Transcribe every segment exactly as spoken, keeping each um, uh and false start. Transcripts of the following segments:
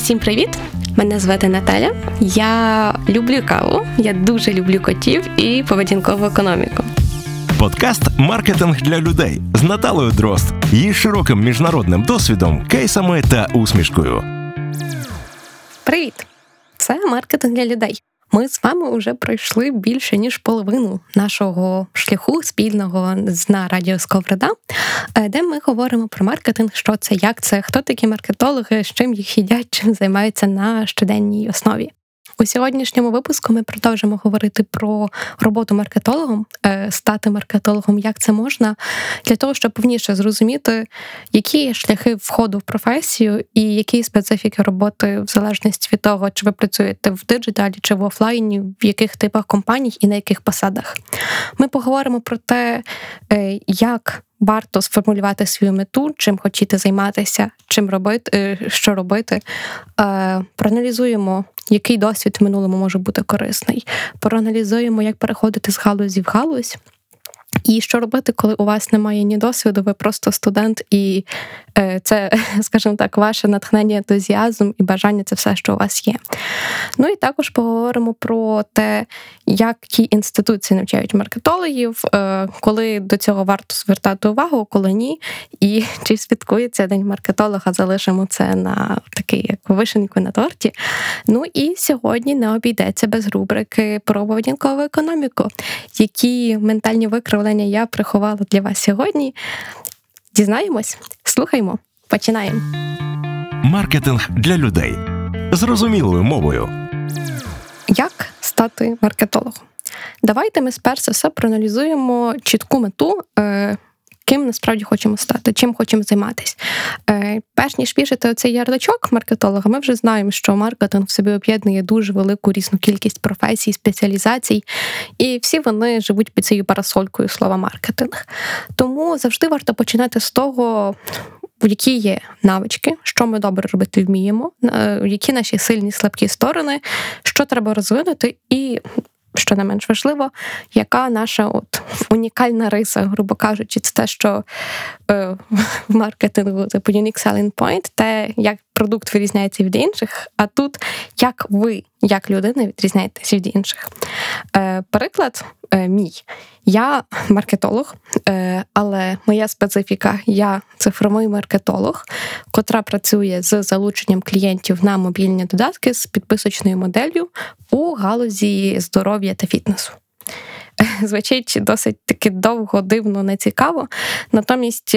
Усім привіт! Мене звати Наталя. Я люблю каву, я дуже люблю котів і поведінкову економіку. Подкаст «Маркетинг для людей» з Наталею Дрозд, її широким міжнародним досвідом, кейсами та усмішкою. Привіт! Це «Маркетинг для людей». Ми з вами вже пройшли більше, ніж половину нашого шляху спільного на Радіо Сковорода, де ми говоримо про маркетинг, що це, як це, хто такі маркетологи, з чим їх їдять, чим займаються на щоденній основі. У сьогоднішньому випуску ми продовжимо говорити про роботу маркетологом, стати маркетологом, як це можна, для того, щоб повніше зрозуміти, які шляхи входу в професію і які специфіки роботи в залежності від того, чи ви працюєте в диджиталі чи в офлайні, в яких типах компаній і на яких посадах. Ми поговоримо про те, як варто сформулювати свою мету, чим хочете займатися, чим робити, що робити. Проаналізуємо, який досвід в минулому може бути корисний. Проаналізуємо, як переходити з галузі в галузь. І що робити, коли у вас немає ні досвіду, ви просто студент, і це, скажімо так, ваше натхнення, ентузіазм і бажання – це все, що у вас є. Ну і також поговоримо про те, які інституції навчають маркетологів, коли до цього варто звертати увагу, коли ні, і чи святкується День маркетолога, залишимо це на такий, як вишеньку на торті. Ну і сьогодні не обійдеться без рубрики про поведінкову економіку, які ментальні викривлення я приховала для вас сьогодні. Дізнаємось, слухаймо, починаємо. Маркетинг для людей. Зрозумілою мовою. Як стати маркетологом? Давайте ми спершу все проаналізуємо чітку мету, е- ким насправді хочемо стати, чим хочемо займатися. Е, перш ніж пішити оцей ярличок маркетолога, ми вже знаємо, що маркетинг в собі об'єднує дуже велику різну кількість професій, спеціалізацій, і всі вони живуть під цією парасолькою слова «маркетинг». Тому завжди варто починати з того, які є навички, що ми добре робити вміємо, які наші сильні, слабкі сторони, що треба розвинути і... що не менш важливо, яка наша от унікальна риса, грубо кажучи, це те, що е, в маркетингу це unique selling point, те, як продукт вирізняється від інших, а тут як ви, як людина, відрізняєтеся від інших. Е, приклад е, мій. Я маркетолог, е, але моя специфіка, я цифровий маркетолог, котра працює з залученням клієнтів на мобільні додатки з підписочною моделлю у галузі здоров'я та фітнесу. Звучить досить таки довго, дивно, нецікаво. Натомість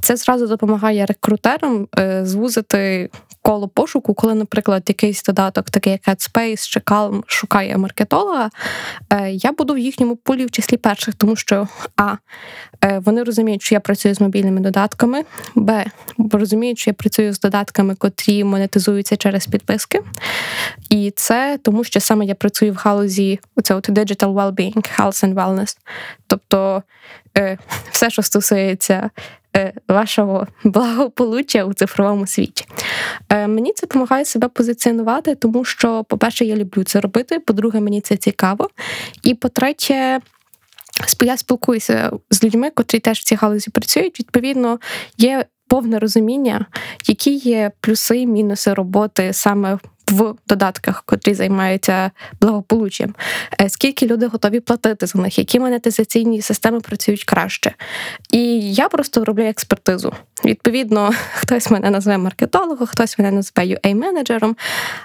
це зразу допомагає рекрутерам звузити коло пошуку, коли, наприклад, якийсь додаток, такий як Headspace чи Calm, шукає маркетолога, я буду в їхньому пулі в числі перших, тому що а. Вони розуміють, що я працюю з мобільними додатками, б. Розуміють, що я працюю з додатками, котрі монетизуються через підписки, і це тому, що саме я працюю в галузі оце от digital well-being, health and wellness, тобто все, що стосується вашого благополуччя у цифровому світі. Мені це допомагає себе позиціонувати, тому що, по-перше, я люблю це робити, по-друге, мені це цікаво, і, по-третє, я спілкуюся з людьми, котрі теж в цій галузі працюють, відповідно, є повне розуміння, які є плюси і мінуси роботи саме в додатках, котрі займаються благополуччям. Скільки люди готові платити за них, які монетизаційні системи працюють краще. І я просто роблю експертизу. Відповідно, хтось мене назве маркетологом, хтось мене назве ю ей-менеджером,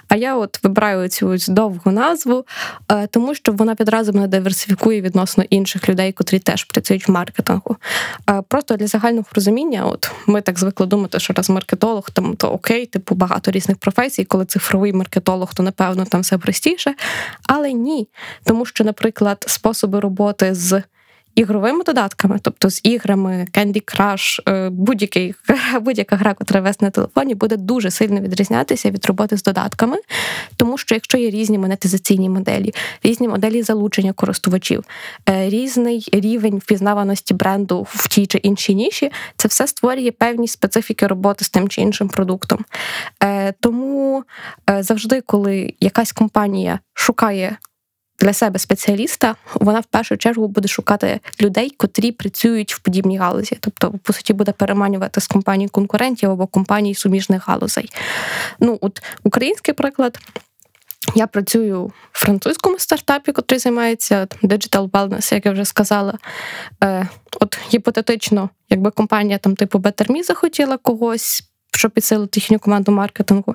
а я от вибираю цю довгу назву, тому що вона відразу мене диверсифікує відносно інших людей, котрі теж працюють в маркетингу. Просто для загального розуміння, от ми так звикли думати, що раз маркетолог, там, то окей, типу багато різних професій, коли цифровий маркетолог, то, напевно, там все простіше. Але ні, тому що, наприклад, способи роботи з ігровими додатками, тобто з іграми, Candy Crush, будь-який, будь-яка гра, котра весь на телефоні, буде дуже сильно відрізнятися від роботи з додатками, тому що якщо є різні монетизаційні моделі, різні моделі залучення користувачів, різний рівень впізнаваності бренду в тій чи іншій ніші, це все створює певні специфіки роботи з тим чи іншим продуктом. Тому завжди, коли якась компанія шукає для себе спеціаліста, вона в першу чергу буде шукати людей, котрі працюють в подібній галузі. Тобто, по суті, буде переманювати з компаній конкурентів або компаній суміжних галузей. Ну, от український приклад. Я працюю в французькому стартапі, який займається digital wellness, як я вже сказала. От гіпотетично, якби компанія там типу BetterMe захотіла когось, щоб підсилити їхню команду маркетингу,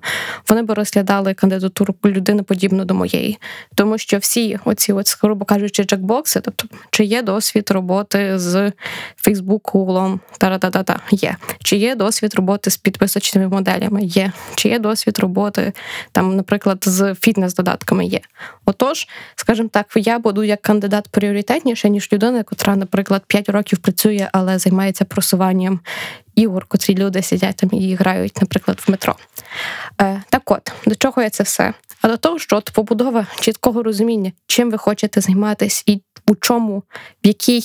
вони би розглядали кандидатуру людини подібну до моєї. Тому що всі оці, от, грубо кажучи, чекбокси, тобто, чи є досвід роботи з Facebook, Google, та-та-та-та, є. Чи є досвід роботи з підписочними моделями? Є. Чи є досвід роботи, там, наприклад, з фітнес-додатками? Є. Отож, скажімо так, я буду як кандидат пріоритетніше, ніж людина, котра, наприклад, п'ять років працює, але займається просуванням ігор, котрі люди сидять там і грають, наприклад, в метро. Е, так от, до чого я це все? А до того, що от побудова чіткого розуміння, чим ви хочете займатися і у чому, в якій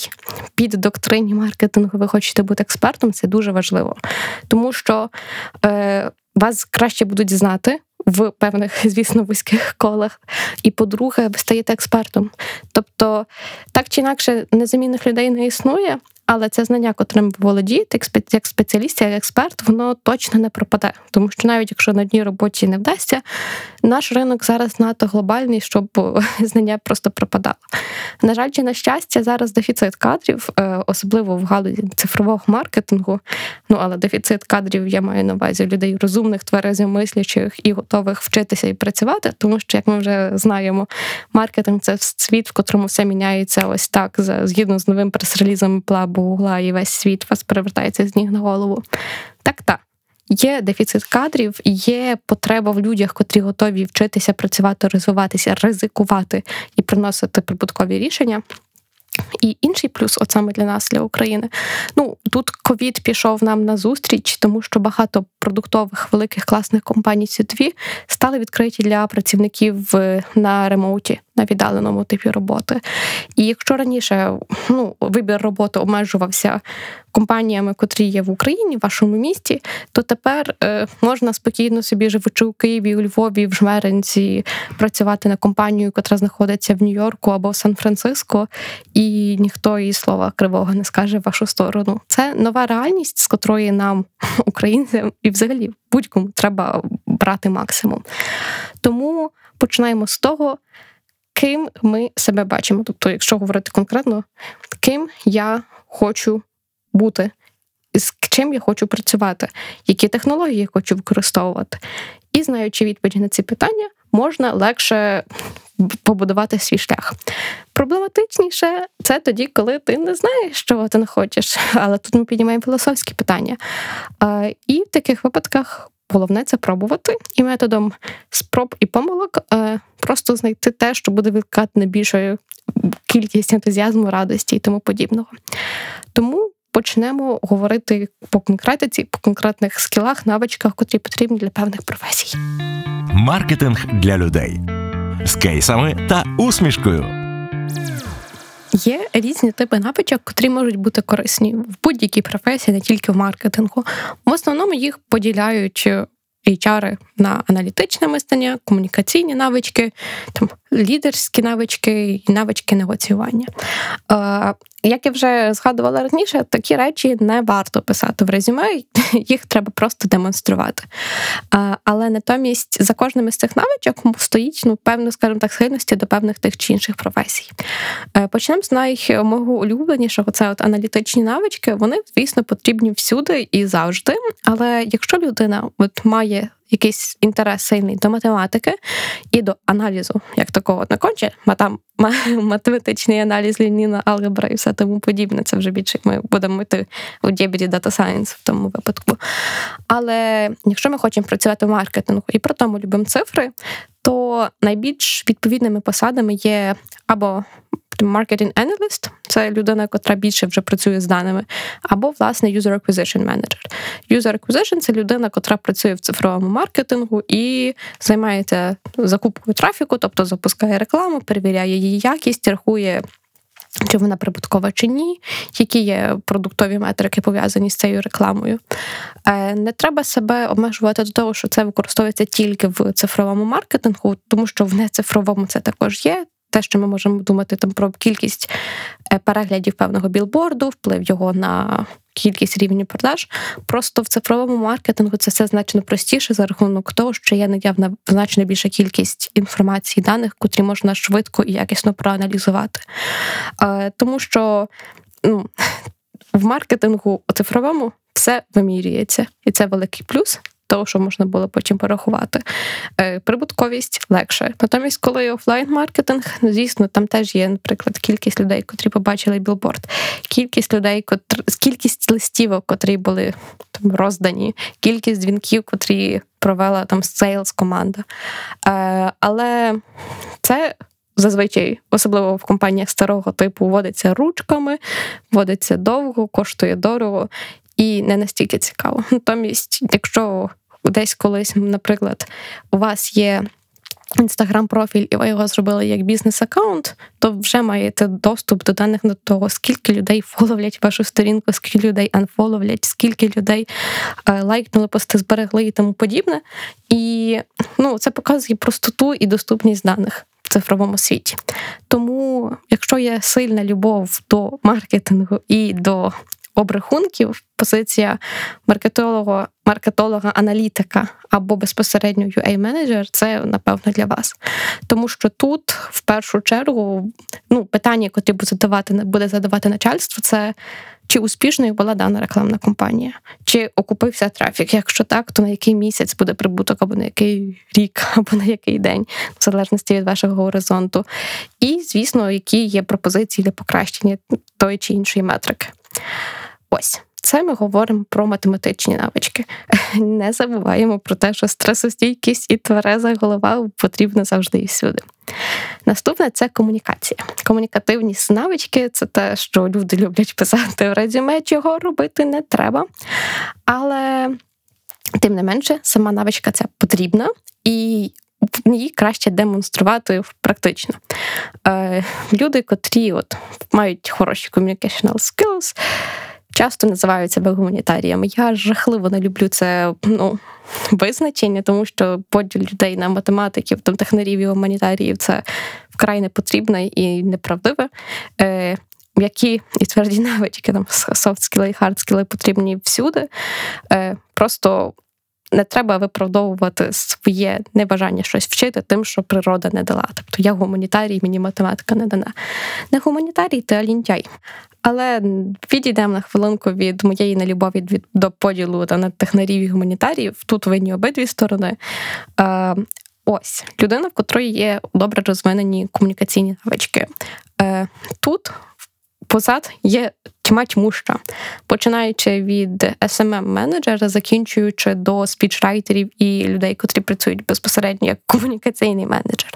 піддоктрині маркетингу ви хочете бути експертом, це дуже важливо. Тому що е, вас краще будуть знати в певних, звісно, вузьких колах. І, по-друге, ви стаєте експертом. Тобто, так чи інакше, незамінних людей не існує, але це знання, котрим ви володієте як спеціаліст, як експерт, воно точно не пропаде. Тому що навіть якщо на одній роботі не вдасться, наш ринок зараз надто глобальний, щоб знання просто пропадало. На жаль, чи на щастя, зараз дефіцит кадрів, особливо в галузі цифрового маркетингу. Ну, але дефіцит кадрів, я маю на увазі людей розумних, тверезомислячих і готових вчитися і працювати. Тому що, як ми вже знаємо, маркетинг – це світ, в котрому все міняється ось так, згідно з новим прес-релізом Плабу, Гугла, і весь світ вас перевертається з ніг на голову. Так-та, є дефіцит кадрів, є потреба в людях, котрі готові вчитися, працювати, розвиватися, ризикувати і приносити прибуткові рішення. І інший плюс, от саме для нас, для України. Ну, тут ковід пішов нам на зустріч, тому що багато продуктових, великих, класних компаній світові стали відкриті для працівників на ремоуті, на віддаленому типі роботи. І якщо раніше, ну, вибір роботи обмежувався компаніями, котрі є в Україні, в вашому місті, то тепер е, можна спокійно собі, живучи у Києві, у Львові, в Жмеринці, працювати на компанію, котра знаходиться в Нью-Йорку або в Сан-Франциско, і ніхто їй слова кривого не скаже в вашу сторону. Це нова реальність, з котрої нам, українцям, і взагалі будь-кому треба брати максимум. Тому починаємо з того, ким ми себе бачимо. Тобто, якщо говорити конкретно, ким я хочу бути, з чим я хочу працювати, які технології я хочу використовувати. І знаючи відповіді на ці питання, можна легше побудувати свій шлях. Проблематичніше це тоді, коли ти не знаєш, чого ти не хочеш, але тут ми піднімаємо філософські питання. І в таких випадках головне – це пробувати, і методом спроб і помилок просто знайти те, що буде викликати найбільшою кількість ентузіазму, радості і тому подібного. Тому почнемо говорити по конкретиці, по конкретних скілах, навичках, котрі потрібні для певних професій. Маркетинг для людей. З кейсами та усмішкою. Є різні типи навичок, котрі можуть бути корисні в будь-якій професії, не тільки в маркетингу. В основному їх поділяють ейч ар на аналітичне мислення, комунікаційні навички, там, лідерські навички і навички негоціювання. Е, як я вже згадувала раніше, такі речі не варто писати в резюме, їх треба просто демонструвати. Е, але натомість за кожним із цих навичок стоїть, ну, певно, скажімо так, схильності до певних тих чи інших професій. Е, почнемо з наймого улюбленішого, це от аналітичні навички, вони, звісно, потрібні всюди і завжди, але якщо людина от має якийсь інтерес сильний до математики і до аналізу, як такого на конче, там математичний аналіз, лінійна алгебра і все тому подібне, це вже більше ми будемо йти у дебрі Data Science в тому випадку. Але якщо ми хочемо працювати в маркетингу і при тому любимо цифри, то найбільш відповідними посадами є або marketing analyst, це людина, котра більше вже працює з даними, або, власне, user acquisition manager. User acquisition – це людина, котра працює в цифровому маркетингу і займається закупкою трафіку, тобто запускає рекламу, перевіряє її якість, рахує, чи вона прибуткова чи ні, які є продуктові метрики, пов'язані з цією рекламою. Не треба себе обмежувати до того, що це використовується тільки в цифровому маркетингу, тому що в нецифровому це також є. те, що ми можемо думати там про кількість переглядів певного білборду, вплив його на кількість рівнів продаж. Просто в цифровому маркетингу це все значно простіше за рахунок того, що є наявна значно більша кількість інформації, даних, котрі можна швидко і якісно проаналізувати. Тому що ну, в маркетингу цифровому все вимірюється, і це великий плюс того, що можна було потім порахувати. Прибутковість легше. Натомість, коли офлайн-маркетинг, ну, звісно, там теж є, наприклад, кількість людей, котрі побачили білборд, кількість людей, котр... кількість листівок, котрі були там роздані, кількість дзвінків, котрі провела там сейлс-команда. Е, але це зазвичай, особливо в компаніях старого типу, водиться ручками, водиться довго, коштує дорого, і не настільки цікаво. Натомість, якщо десь колись, наприклад, у вас є Instagram-профіль, і ви його зробили як бізнес-аккаунт, то вже маєте доступ до даних до того, скільки людей фоловлять вашу сторінку, скільки людей анфоловлять, скільки людей лайкнули, пости зберегли і тому подібне. І ну, це показує простоту і доступність даних в цифровому світі. Тому, якщо є сильна любов до маркетингу і до обрахунків, позиція маркетолога, маркетолога-аналітика або безпосередньо ю ей-менеджер, це, напевно, для вас. Тому що тут, в першу чергу, ну, питання, яке буде задавати начальство, це чи успішною була дана рекламна кампанія, чи окупився трафік. Якщо так, то на який місяць буде прибуток, або на який рік, або на який день, в залежності від вашого горизонту. І, звісно, які є пропозиції для покращення тої чи іншої метрики. Ось, це ми говоримо про математичні навички. Не забуваємо про те, що стресостійкість і твереза голова потрібна завжди і всюди. Наступне – це комунікація. Комунікативні навички – це те, що люди люблять писати в резюме, чого робити не треба. Але, тим не менше, сама навичка ця потрібна і її краще демонструвати практично. Е, люди, котрі от, мають хороші communicational skills, часто називають себе гуманітаріями. Я жахливо не люблю це ну, визначення, тому що поділ людей на математиків, там, технарів і гуманітаріїв – це вкрай непотрібне і неправдиве. Е, які і тверді навички, там, софт-скіли і хард-скіли потрібні всюди. Е, просто не треба виправдовувати своє небажання щось вчити тим, що природа не дала. Тобто я гуманітарій, мені математика не дана. Не гуманітарій, ти лінтяй. Але відійдемо на хвилинку від моєї нелюбові від, від, до поділу та, на технарів і гуманітаріїв. Тут винні обидві сторони. Е, ось, людина, в котрої є добре розвинені комунікаційні навички. Е, тут позад є тьма тьмуща, починаючи від ес ем ем-менеджера, закінчуючи до спічрайтерів і людей, котрі працюють безпосередньо як комунікаційний менеджер.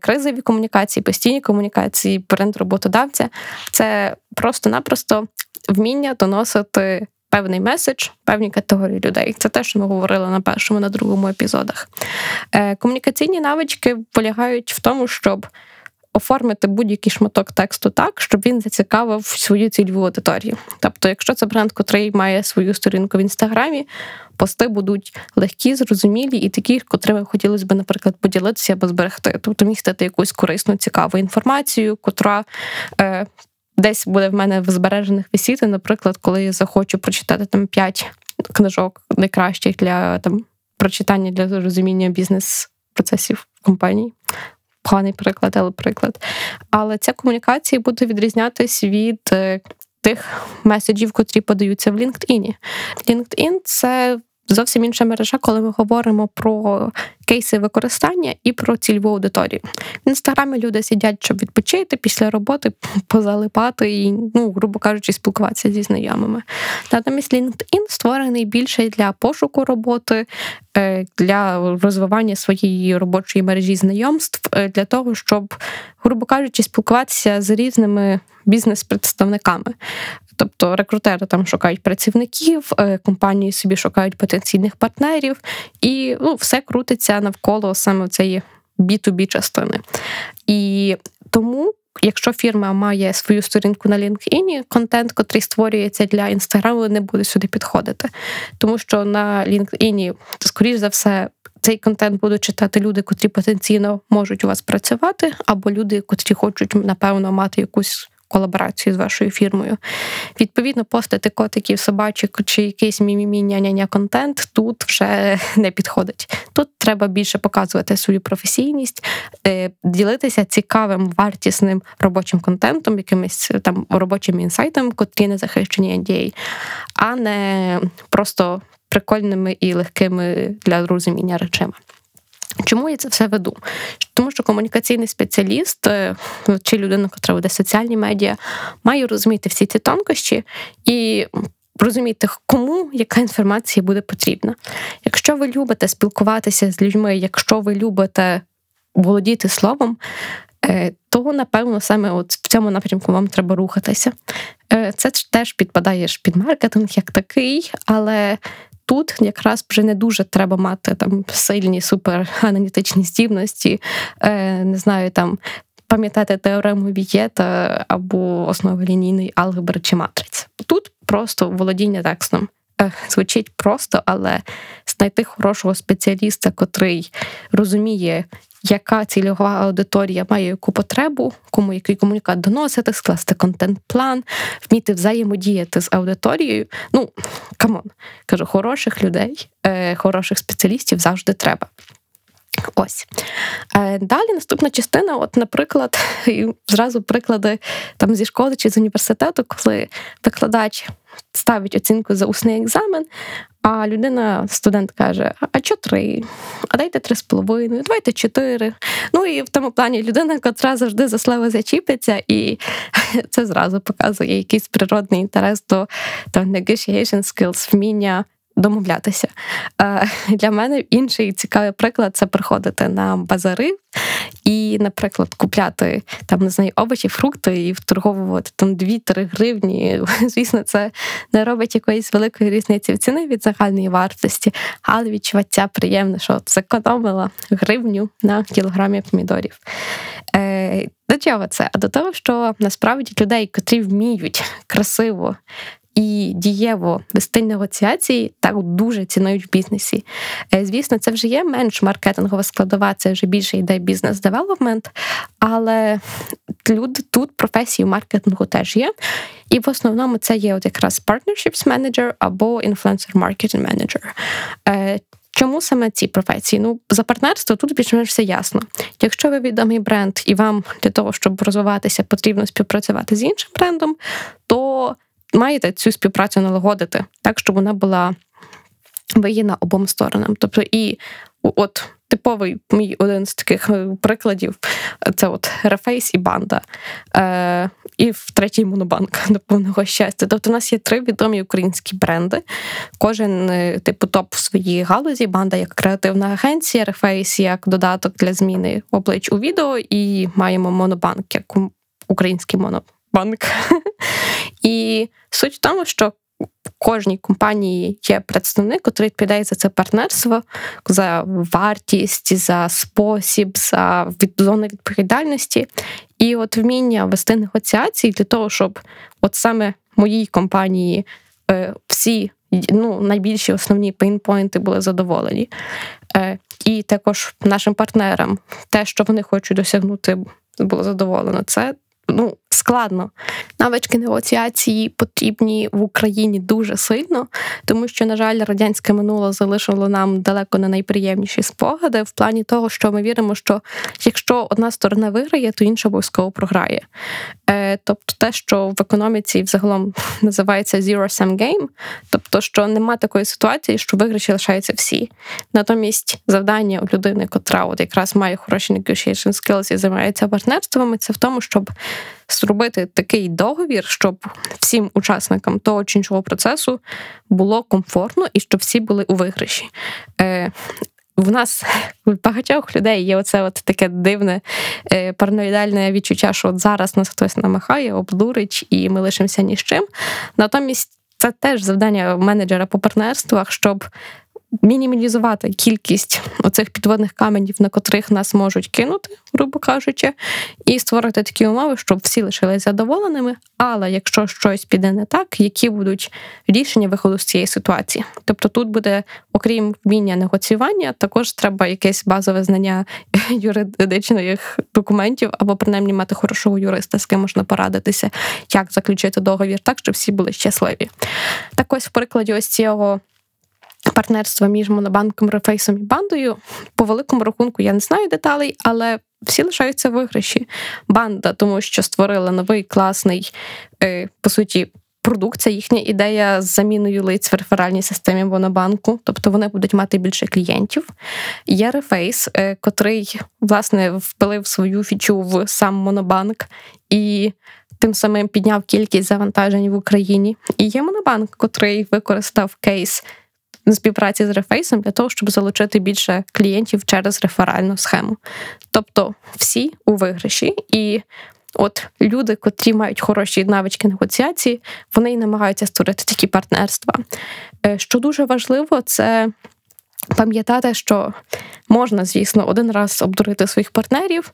Кризові комунікації, постійні комунікації, бренд роботодавця – це просто-напросто вміння доносити певний меседж, певні категорії людей. Це те, що ми говорили на першому, на другому епізодах. Комунікаційні навички полягають в тому, щоб оформити будь-який шматок тексту так, щоб він зацікавив свою цільову аудиторію. Тобто, якщо це бренд, котрий має свою сторінку в Інстаграмі, пости будуть легкі, зрозумілі і такі, котрими хотілося б, наприклад, поділитися або зберегти. Тобто, містити якусь корисну, цікаву інформацію, котра е, десь буде в мене в збережених висіти, наприклад, коли я захочу прочитати там п'ять книжок найкращих для там, прочитання для розуміння бізнес-процесів компаній. Поганий приклад, але приклад. Але ця комунікація буде відрізнятись від е, тих меседжів, котрі подаються в LinkedIn. LinkedIn – це зовсім інша мережа, коли ми говоримо про кейси використання і про цільову аудиторію. В Інстаграмі люди сидять, щоб відпочити після роботи, позалипати і, ну, грубо кажучи, спілкуватися зі знайомими. Натомість LinkedIn створений більше для пошуку роботи, для розвивання своєї робочої мережі знайомств, для того, щоб, грубо кажучи, спілкуватися з різними бізнес-представниками. Тобто рекрутери там шукають працівників, компанії собі шукають потенційних партнерів, і ну, все крутиться навколо саме цієї бі ту бі частини. І тому якщо фірма має свою сторінку на LinkedIn, контент, котрий створюється для Instagram, не буде сюди підходити. Тому що на LinkedIn, скоріш за все, цей контент будуть читати люди, котрі потенційно можуть у вас працювати, або люди, котрі хочуть, напевно, мати якусь колаборацію з вашою фірмою. Відповідно, постати котиків, собачок чи якийсь мімімі-ня-ня-ня контент тут вже не підходить. Тут треба більше показувати свою професійність, ділитися цікавим, вартісним робочим контентом, якимось там робочим інсайтом, котрі не захищені ен ді ей, а не просто прикольними і легкими для розуміння речами. Чому я це все веду? Тому що комунікаційний спеціаліст чи людина, яка веде соціальні медіа, має розуміти всі ці тонкощі і розуміти, кому яка інформація буде потрібна. Якщо ви любите спілкуватися з людьми, якщо ви любите володіти словом, то, напевно, саме от в цьому напрямку вам треба рухатися. Це теж підпадає під маркетинг як такий, але тут якраз вже не дуже треба мати там сильні супераналітичні здібності, е, не знаю, там пам'ятати теорему Вієта або основи лінійної алгебри чи матриць. Тут просто володіння текстом. Е, звучить просто, але знайти хорошого спеціаліста, котрий розуміє, яка цільова аудиторія має яку потребу, кому який комунікат доносити, скласти контент-план, вміти взаємодіяти з аудиторією. Ну, камон, кажу, хороших людей, е, хороших спеціалістів завжди треба. Ось. Е, далі наступна частина, от, наприклад, і зразу приклади там зі школи чи з університету, коли викладач ставить оцінку за усний екзамен, а людина, студент, каже, а чо три? А дайте три з половиною, давайте чотири. Ну і в тому плані людина, котра завжди за слово зачіпиться, і це зразу показує якийсь природний інтерес до там, negotiation skills, вміння домовлятися. Для мене інший цікавий приклад – це приходити на базари і, наприклад, купляти там, не знаю, овочі, фрукти і вторговувати там дві-три гривні. Звісно, це не робить якоїсь великої різниці в ціни від загальної вартості, але відчуватися приємно, що зекономила гривню на кілограмі помідорів. До чого це? А до того, що насправді людей, котрі вміють красиво і дієво вести негоціації, так дуже цінують в бізнесі. Звісно, це вже є менш маркетингова складова, це вже більше йде бізнес-девелопмент, але люди тут професії маркетингу теж є. І в основному це є от якраз partnerships manager або influencer marketing manager. Чому саме ці професії? Ну, за партнерство тут більш-менш все ясно. Якщо ви відомий бренд і вам для того, щоб розвиватися, потрібно співпрацювати з іншим брендом, то маєте цю співпрацю налагодити так, щоб вона була вигідна обом сторонам. Тобто і от типовий мій один з таких прикладів це от Рефейс і Банда. Е, і в третій Монобанк, до повного щастя. Тобто у нас є три відомі українські бренди. Кожен типу топ в своїй галузі. Банда як креативна агенція, Рефейс як додаток для зміни облич у відео і маємо Монобанк як український монобанк. Банк. І суть в тому, що в кожній компанії є представник, який відповідає за це партнерство, за вартість, за спосіб, за зону відповідальності. І от вміння вести негоціації для того, щоб от саме моїй компанії всі, ну, найбільші основні пейнпойнти були задоволені. І також нашим партнерам те, що вони хочуть досягнути, було задоволено. Це, ну, складно. Навички негоціації потрібні в Україні дуже сильно, тому що, на жаль, радянське минуле залишило нам далеко не найприємніші спогади в плані того, що ми віримо, що якщо одна сторона виграє, то інша обов'язково програє. Е, тобто те, що в економіці взагалом називається zero-sum game, тобто що нема такої ситуації, що виграші лишаються всі. Натомість завдання у людини, котра от якраз має хороші negotiation skills і займається партнерствами, це в тому, щоб зробити такий договір, щоб всім учасникам того чи іншого процесу було комфортно і щоб всі були у виграші. Е, в нас, у багатьох людей є оце от таке дивне е, параноїдальне відчуття, що от зараз нас хтось намахає, обдурить і ми лишимося ні з чим. Натомість це теж завдання менеджера по партнерствах, щоб мінімізувати кількість оцих підводних каменів, на котрих нас можуть кинути, грубо кажучи, і створити такі умови, щоб всі лишилися задоволеними, але якщо щось піде не так, які будуть рішення виходу з цієї ситуації. Тобто тут буде, окрім вміння негоціювання, також треба якесь базове знання юридичних документів, або принаймні мати хорошого юриста, з ким можна порадитися, як заключити договір так, щоб всі були щасливі. Так ось в прикладі ось цього партнерства між Монобанком, Рефейсом і Бандою, по великому рахунку я не знаю деталей, але всі лишаються в виграші. Банда, тому що створила новий класний, по суті, продукт, це їхня ідея з заміною лиць в реферальній системі Монобанку, тобто вони будуть мати більше клієнтів. Є Рефейс, котрий, власне, впилив свою фічу в сам Монобанк і тим самим підняв кількість завантажень в Україні. І є Монобанк, котрий використав кейс на співпраці з Рефейсом для того, щоб залучити більше клієнтів через реферальну схему. Тобто всі у виграші, і от люди, котрі мають хороші навички негоціації, вони і намагаються створити такі партнерства. Що дуже важливо, це пам'ятати, що можна, звісно, один раз обдурити своїх партнерів,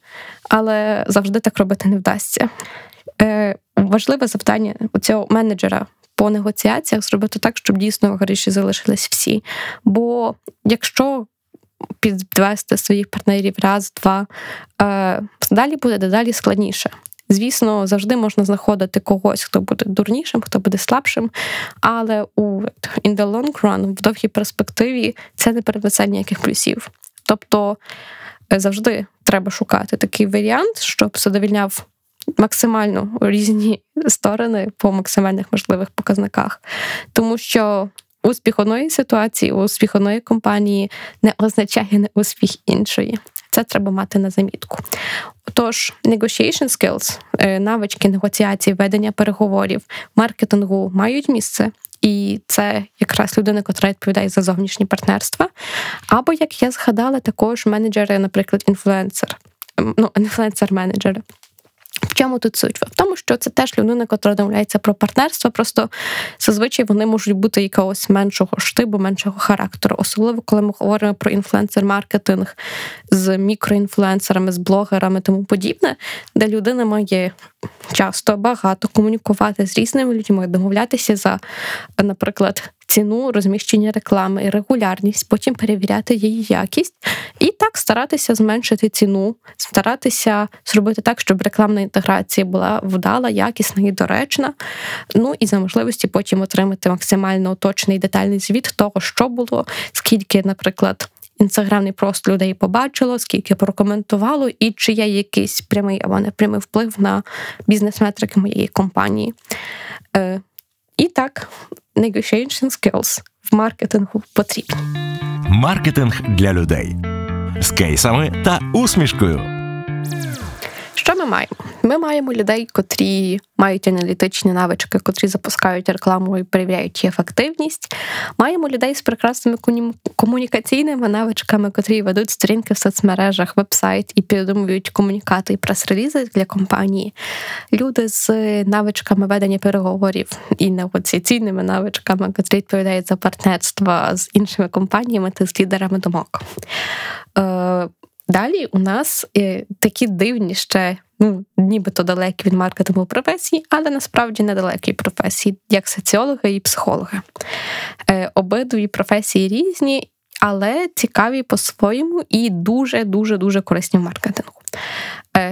але завжди так робити не вдасться. Важливе завдання у цього менеджера по негоціаціях зробити так, щоб дійсно в гріші залишились всі. Бо якщо підвести своїх партнерів раз, два, е, далі буде дедалі складніше. Звісно, завжди можна знаходити когось, хто буде дурнішим, хто буде слабшим, але у in the long run, в довгій перспективі, це не передбачає ніяких плюсів. Тобто завжди треба шукати такий варіант, щоб задовільняв максимально різні сторони по максимальних можливих показниках. Тому що успіх одної ситуації, успіх одної компанії не означає неуспіх іншої. Це треба мати на замітку. Тож, negotiation skills, навички негоціації, ведення переговорів, маркетингу мають місце. І це якраз людина, котра відповідає за зовнішні партнерства. Або, як я згадала, також менеджери, наприклад, інфлюенсер. Ну, інфлюенсер-менеджери. В чому тут суть? В тому, що це теж людина, котра домовляється про партнерство, просто зазвичай вони можуть бути якогось меншого штибу, меншого характеру. Особливо, коли ми говоримо про інфлюенсер-маркетинг з мікроінфлюенсерами, з блогерами, тому подібне, де людина має часто, багато комунікувати з різними людьми, домовлятися за, наприклад, ціну розміщення реклами, регулярність, потім перевіряти її якість і так старатися зменшити ціну, старатися зробити так, щоб рекламна інтеграція була вдала, якісна і доречна, ну і за можливості потім отримати максимально точний детальний звіт того, що було, скільки, наприклад, інстаграмний пост людей побачило, скільки прокоментувало і чи є якийсь прямий або непрямий вплив на бізнес-метрики моєї компанії. Е, і так, negotiation skills в маркетингу потрібні. Маркетинг для людей. З кейсами та усмішкою. Що ми маємо? Ми маємо людей, котрі мають аналітичні навички, котрі запускають рекламу і перевіряють її ефективність. Маємо людей з прекрасними комунікаційними навичками, котрі ведуть сторінки в соцмережах, веб-сайт і підготовують комунікати і прес-релізи для компанії. Люди з навичками ведення переговорів і негоціаційними навичками, котрі відповідають за партнерства з іншими компаніями та з лідерами думок. Далі у нас такі дивні ще, ну, нібито далекі від маркетингової професії, але насправді недалекі професії, як соціологи і психологи. Обидві професії різні, але цікаві по-своєму і дуже-дуже-дуже корисні в маркетингу.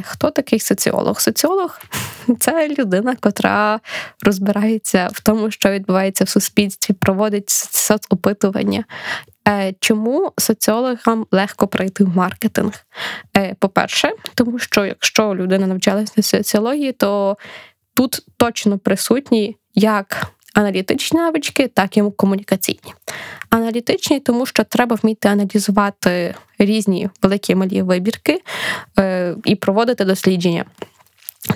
Хто такий соціолог? Соціолог – це людина, котра розбирається в тому, що відбувається в суспільстві, проводить соцопитування. Чому соціологам легко прийти в маркетинг? По-перше, тому що якщо людина навчалася на соціології, то тут точно присутні як аналітичні навички, так і комунікаційні. Аналітичні, тому що треба вміти аналізувати різні великі малі вибірки і проводити дослідження.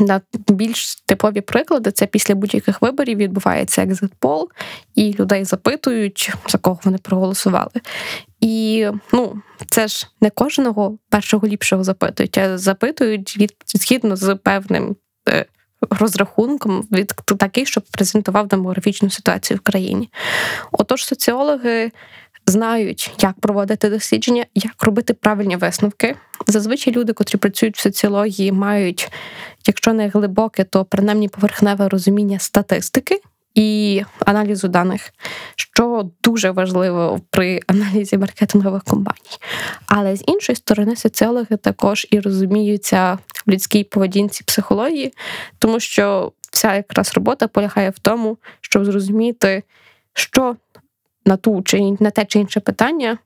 На більш типові приклади, це після будь-яких виборів відбувається екзит-пол, і людей запитують, за кого вони проголосували. І, ну, це ж не кожного першого ліпшого запитують, а запитують від, згідно з певним е, розрахунком від таких, щоб презентував демографічну ситуацію в країні. Отож, соціологи знають, як проводити дослідження, як робити правильні висновки. Зазвичай люди, котрі працюють в соціології, мають, якщо не глибоке, то принаймні поверхневе розуміння статистики і аналізу даних, що дуже важливо при аналізі маркетингових компаній. Але з іншої сторони, соціологи також і розуміються в людській поведінці психології, тому що вся якраз робота полягає в тому, щоб зрозуміти, що на ту чи на те чи інше питання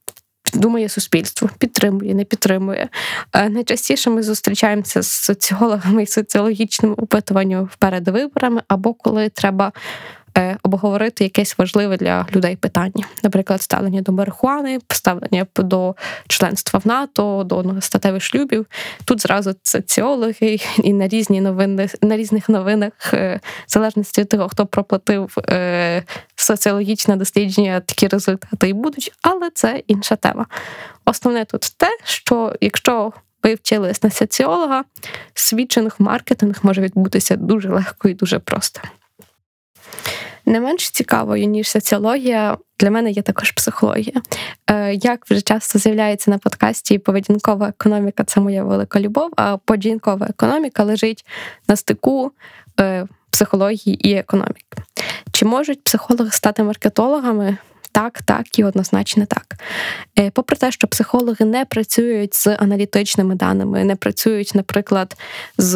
думає суспільство, підтримує, не підтримує. Найчастіше ми зустрічаємося з соціологами і соціологічним опитуванням перед виборами, або коли треба обговорити якесь важливе для людей питання. Наприклад, ставлення до марихуани, ставлення до членства в НАТО, до одностатевих шлюбів. Тут зразу соціологи і на різні новини, на різних новинах, в залежності від того, хто проплатив соціологічне дослідження, такі результати і будуть, але це інша тема. Основне тут те, що якщо ви вчились на соціолога, свідчинг, маркетинг може відбутися дуже легко і дуже просто. Не менш цікавою, ніж соціологія, для мене є також психологія. Як вже часто з'являється на подкасті, поведінкова економіка – це моя велика любов, а поведінкова економіка лежить на стику психології і економіки. Чи можуть психологи стати маркетологами? Так, так і однозначно так. Попри те, що психологи не працюють з аналітичними даними, не працюють, наприклад, з...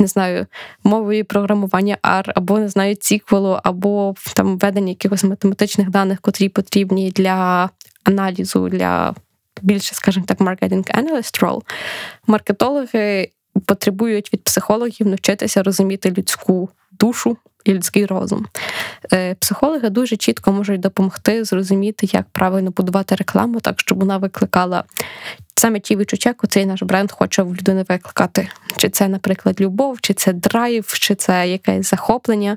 не знаю, мовою програмування R, або, не знаю, ціквелу, або там введення якихось математичних даних, котрі потрібні для аналізу, для більше, скажімо так, marketing analyst role, маркетологи потребують від психологів навчитися розуміти людську душу і людський розум. Психологи дуже чітко можуть допомогти зрозуміти, як правильно будувати рекламу, так, щоб вона викликала саме ті відчуття, котрі наш бренд хоче в людини викликати. Чи це, наприклад, любов, чи це драйв, чи це якесь захоплення.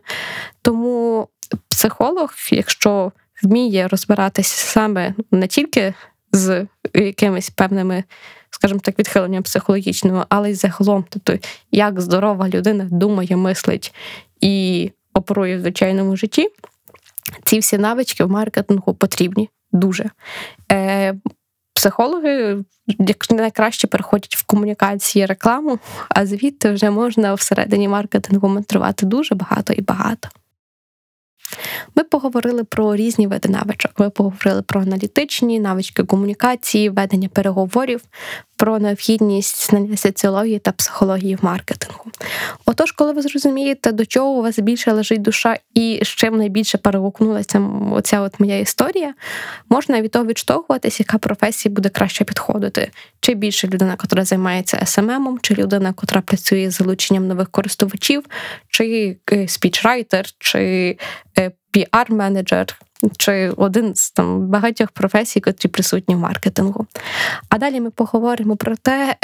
Тому психолог, якщо вміє розбиратися саме не тільки з якимись певними, скажімо так, відхиленням психологічними, але й загалом, тобто, як здорова людина думає, мислить і оперує в звичайному житті, ці всі навички в маркетингу потрібні дуже. Е, психологи найкраще переходять в комунікації, рекламу, а звідти вже можна всередині маркетингу монтувати дуже багато і багато. Ми поговорили про різні види навичок. Ми поговорили про аналітичні, навички комунікації, ведення переговорів, про необхідність знання соціології та психології в маркетингу. Отож, коли ви зрозумієте, до чого у вас більше лежить душа і з чим найбільше перегукнулася оця от моя історія, можна від того відштовхуватись, яка професія буде краще підходити. Чи більше людина, яка займається ес ем емом, чи людина, яка працює з залученням нових користувачів, чи спічрайтер, чи пі ар менеджер, чи один з там багатьох професій, які присутні в маркетингу. А далі ми поговоримо про те,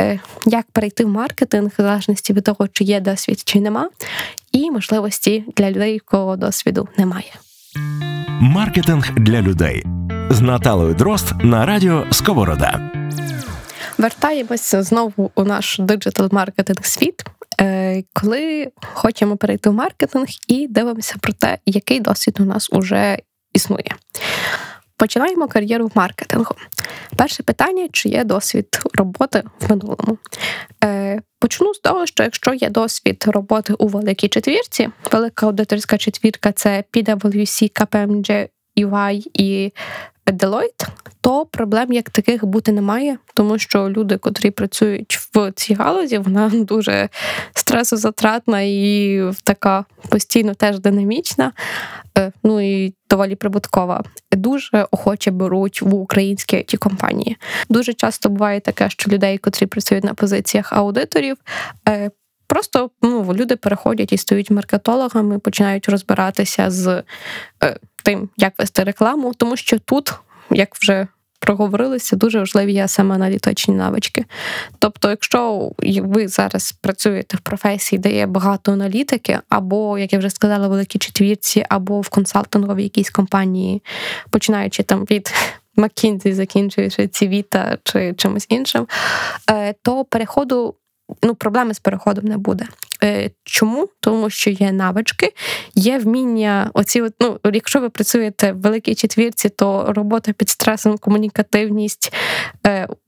як перейти в маркетинг, в залежності від того, чи є досвід, чи нема, і можливості для людей, кого досвіду немає. Маркетинг для людей з Наталею Дрозд на радіо Сковорода. Вертаємося знову у наш диджитал-маркетинг-світ, коли хочемо перейти в маркетинг і дивимося про те, який досвід у нас уже існує. Починаємо кар'єру в маркетингу. Перше питання, чи є досвід роботи в минулому. Почну з того, що якщо є досвід роботи у великій четвірці, велика аудиторська четвірка – це пі дабл ю сі, кей пі ем джі, і вай і Deloitte, то проблем як таких бути немає, тому що люди, котрі працюють в цій галузі, вона дуже стресозатратна і така постійно теж динамічна, ну і доволі прибуткова. Дуже охоче беруть в українські ті компанії. Дуже часто буває таке, що людей, котрі працюють на позиціях аудиторів, просто ну, люди переходять і стають маркетологами, починають розбиратися з тим, як вести рекламу, тому що тут, як вже проговорилися, дуже важливі є саме аналітичні навички. Тобто, якщо ви зараз працюєте в професії, де є багато аналітики, або, як я вже сказала, в великій четвірці, або в консалтинговій якійсь компанії, починаючи там від McKinsey, закінчуючи Cvita чи чимось іншим, то переходу, ну, проблеми з переходом не буде. Чому? Тому що є навички, є вміння, оці, ну, якщо ви працюєте в великій четвірці, то робота під стресом, комунікативність,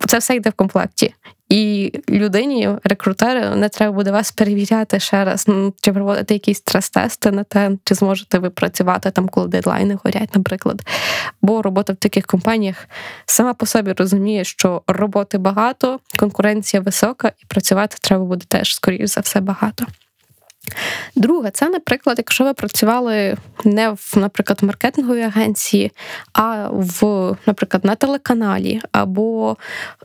це все йде в комплекті. І людині, рекрутеру, не треба буде вас перевіряти ще раз, чи проводити якісь стрес-тести на те, чи зможете ви працювати там, коли дедлайни горять, наприклад. Бо робота в таких компаніях сама по собі розуміє, що роботи багато, конкуренція висока, і працювати треба буде теж, скоріше за все, багато. Друге, це, наприклад, якщо ви працювали не в, наприклад, маркетинговій агенції, а в, наприклад, на телеканалі або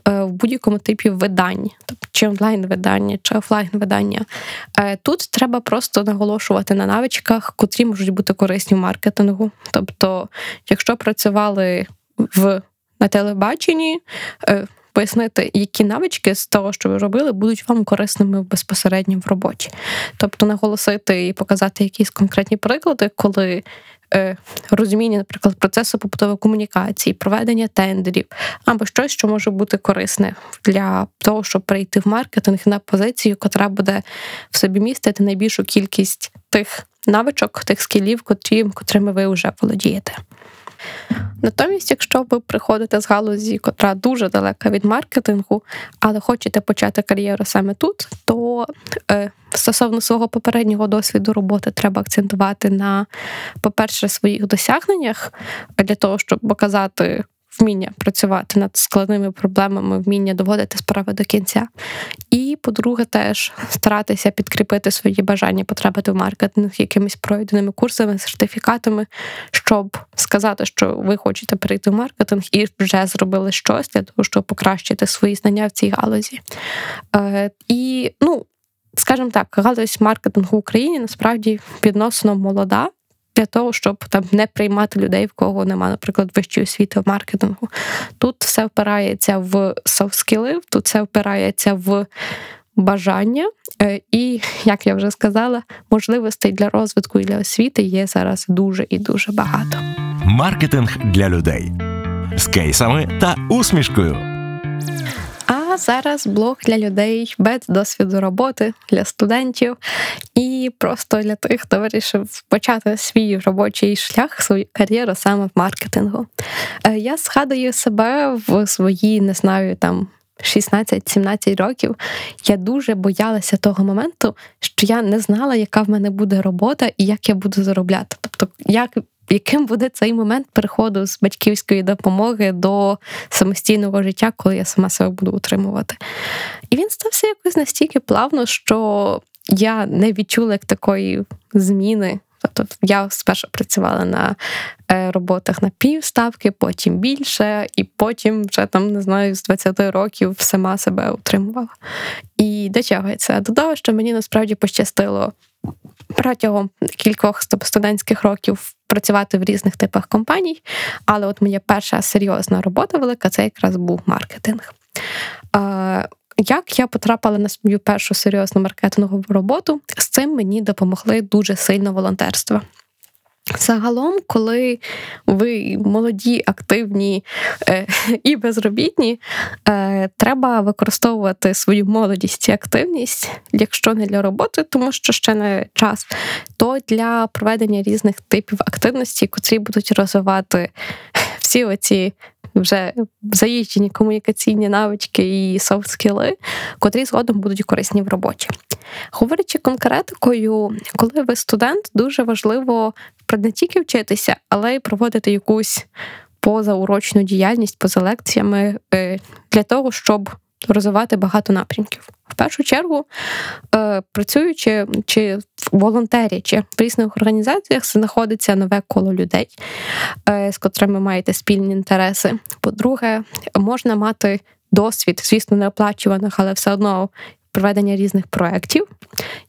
в будь-якому типі видань, тобто чи онлайн-видання, чи офлайн-видання, тут треба просто наголошувати на навичках, котрі можуть бути корисні в маркетингу. Тобто, якщо працювали в, на телебаченні, пояснити, які навички з того, що ви робили, будуть вам корисними безпосередньо в роботі. Тобто наголосити і показати якісь конкретні приклади, коли е, розуміння, наприклад, процесу побутової комунікації, проведення тендерів, або щось, що може бути корисне для того, щоб перейти в маркетинг на позицію, котра буде в собі містити найбільшу кількість тих навичок, тих скілів, котрі, котрими ви вже володієте. Натомість, якщо ви приходите з галузі, котра дуже далека від маркетингу, але хочете почати кар'єру саме тут, то е, стосовно свого попереднього досвіду роботи треба акцентувати на, по-перше, своїх досягненнях, для того, щоб показати вміння працювати над складними проблемами, вміння доводити справи до кінця. І, по-друге, теж старатися підкріпити свої бажання потрапити в маркетинг якимись пройденими курсами, сертифікатами, щоб сказати, що ви хочете перейти в маркетинг і вже зробили щось для того, щоб покращити свої знання в цій галузі. Е, і, ну, скажімо так, галузь маркетингу в Україні насправді відносно молода, для того, щоб там не приймати людей, в кого немає, наприклад, вищої освіти в маркетингу. Тут все впирається в софт-скіли, тут все впирається в бажання. І, як я вже сказала, можливостей для розвитку і для освіти є зараз дуже і дуже багато. Маркетинг для людей. З кейсами та усмішкою. А зараз блог для людей без досвіду роботи, для студентів і просто для тих, хто вирішив почати свій робочий шлях, свою кар'єру саме в маркетингу. Я згадую себе в свої, не знаю, там, шістнадцять-сімнадцять років. Я дуже боялася того моменту, що я не знала, яка в мене буде робота і як я буду заробляти. Тобто, як... яким буде цей момент переходу з батьківської допомоги до самостійного життя, коли я сама себе буду утримувати. І він стався якось настільки плавно, що я не відчула як такої зміни. Тобто я спершу працювала на роботах на півставки, потім більше, і потім вже, там, не знаю, з двадцяти років сама себе утримувала. І до чого я це? До того, що мені насправді пощастило протягом кількох студентських років працювати в різних типах компаній, але от моя перша серйозна робота велика – це якраз був маркетинг. Як я потрапила на свою першу серйозну маркетингову роботу, з цим мені допомогли дуже сильно волонтерства. Загалом, коли ви молоді, активні е, і безробітні, е, треба використовувати свою молодість і активність, якщо не для роботи, тому що ще не час, то для проведення різних типів активності, котрі будуть розвивати всі оці вже заїжджені комунікаційні навички і софт-скіли, котрі згодом будуть корисні в роботі. Говорячи конкретикою, коли ви студент, дуже важливо не тільки вчитися, але й проводити якусь позаурочну діяльність, поза лекціями для того, щоб розвивати багато напрямків. В першу чергу, працюючи чи волонтерячи в різних організаціях, знаходиться нове коло людей, з котрими маєте спільні інтереси. По-друге, можна мати досвід, звісно, неоплачуваних, але все одно проведення різних проєктів.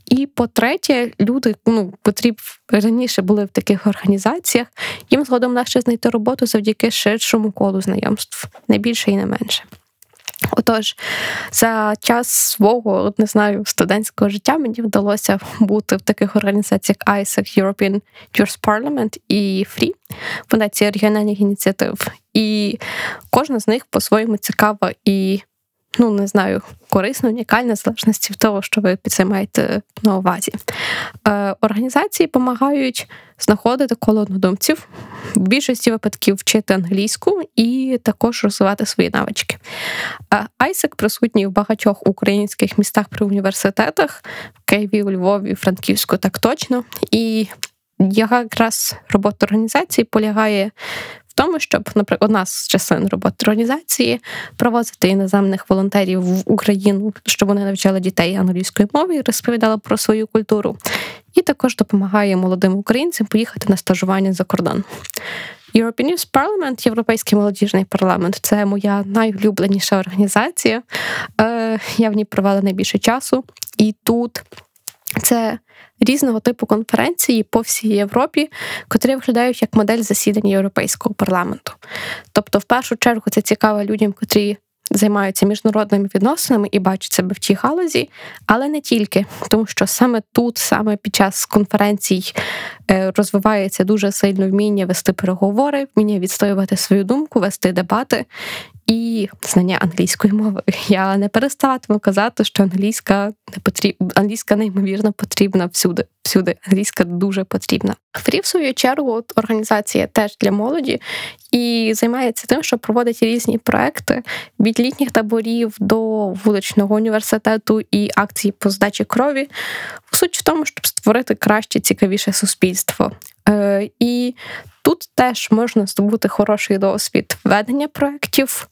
І, по-третє, люди, ну, котрі раніше були в таких організаціях, їм згодом легше знайти роботу завдяки ширшому колу знайомств, не більше і не менше. Отож, за час свого, не знаю, студентського життя мені вдалося бути в таких організаціях ей ай і сі, European Youth Parliament і еф ар ай, Фундація регіональних ініціатив. І кожна з них по-своєму цікава і ну, не знаю, корисно, унікальне, в залежності від того, що ви під це маєте на увазі. Е, організації допомагають знаходити коло однодумців, в більшості випадків вчити англійську і також розвивати свої навички. Е, ай і сек присутній в багатьох українських містах при університетах, в Києві, у Львові, Франківську так точно. І якраз робота організації полягає тому, щоб, наприклад, одна з частин роботи організації провозити іноземних волонтерів в Україну, щоб вони навчали дітей англійської мови і розповідали про свою культуру. І також допомагає молодим українцям поїхати на стажування за кордон. European Youth Parliament, Європейський молодіжний парламент, це моя найулюбленіша організація. Я в ній провела найбільше часу. І тут це різного типу конференції по всій Європі, котрі виглядають як модель засідань Європейського парламенту. Тобто, в першу чергу, це цікаво людям, котрі займаються міжнародними відносинами і бачать себе в тій галузі, але не тільки, тому що саме тут, саме під час конференцій розвивається дуже сильно вміння вести переговори, вміння відстоювати свою думку, вести дебати і знання англійської мови. Я не переставатиму казати, що англійська не потрібна, англійська неймовірно потрібна всюди. Всюди англійська дуже потрібна. еф ар ай, в свою чергу, організація теж для молоді і займається тим, що проводить різні проекти від літніх таборів до вуличного університету і акцій по здачі крові. Суть в тому, щоб створити краще, цікавіше суспільство. Е, і тут теж можна здобути хороший досвід ведення проєктів,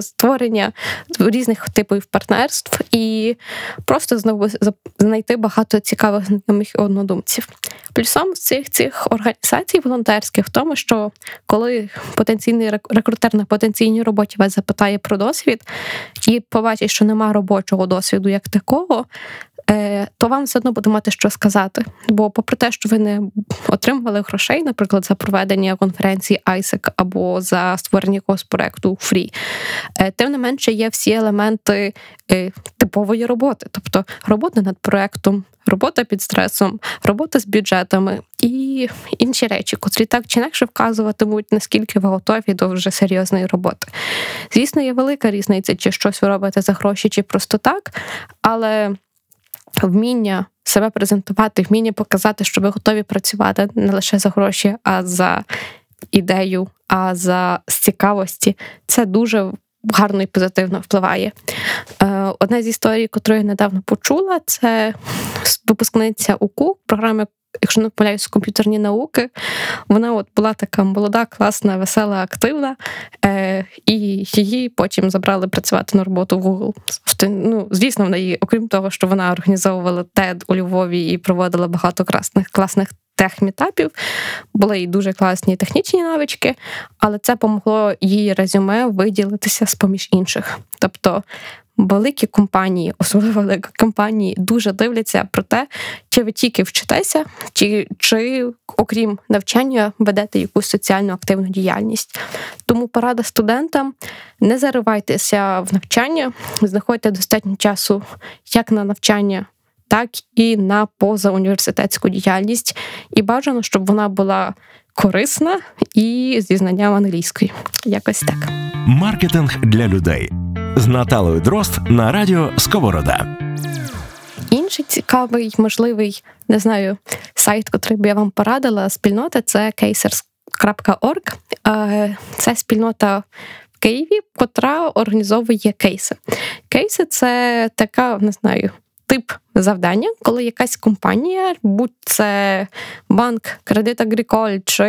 створення різних типів партнерств і просто знову знайти багато цікавих знайомих і однодумців. Плюсом з цих, цих організацій волонтерських в тому, що коли потенційний рекрутер на потенційній роботі вас запитає про досвід і побачить, що немає робочого досвіду як такого, то вам все одно буде мати що сказати. Бо попри те, що ви не отримували грошей, наприклад, за проведення конференції ай і сек або за створення якогось проєкту еф ар ай, тим не менше є всі елементи типової роботи. Тобто робота над проєктом, робота під стресом, робота з бюджетами і інші речі, котрі так чи інакше вказуватимуть, наскільки ви готові до вже серйозної роботи. Звісно, є велика різниця, чи щось ви робите за гроші, чи просто так, але вміння себе презентувати, вміння показати, що ви готові працювати не лише за гроші, а за ідею, а за цікавості. Це дуже гарно і позитивно впливає. Одна з історій, яку я недавно почула, це випускниця ю кю програми, якщо не помиляюсь, комп'ютерні науки. Вона от була така молода, класна, весела, активна, е- і її потім забрали працювати на роботу в Google. Ну, звісно, в неї, окрім того, що вона організовувала тед у Львові і проводила багато класних, класних техмітапів, були і дуже класні технічні навички, але це помогло її резюме виділитися з-поміж інших. Тобто, великі компанії, особливо великі компанії, дуже дивляться про те, чи ви тільки вчитеся, чи, чи окрім навчання ведете якусь соціально активну діяльність. Тому порада студентам – не заривайтеся в навчання, знаходьте достатньо часу як на навчання, так і на позауніверситетську діяльність. І бажано, щоб вона була корисна і зі знанням англійської. Якось так. Маркетинг для людей. З Наталою Дрозд на радіо Сковорода. Інший цікавий, можливий, не знаю, сайт, котрий б я вам порадила, спільнота, це кейсерс крапка орг. Це спільнота в Києві, котра організовує кейси. Кейси – це така, не знаю, тип завдання, коли якась компанія, будь це банк, Credit Agricole, чи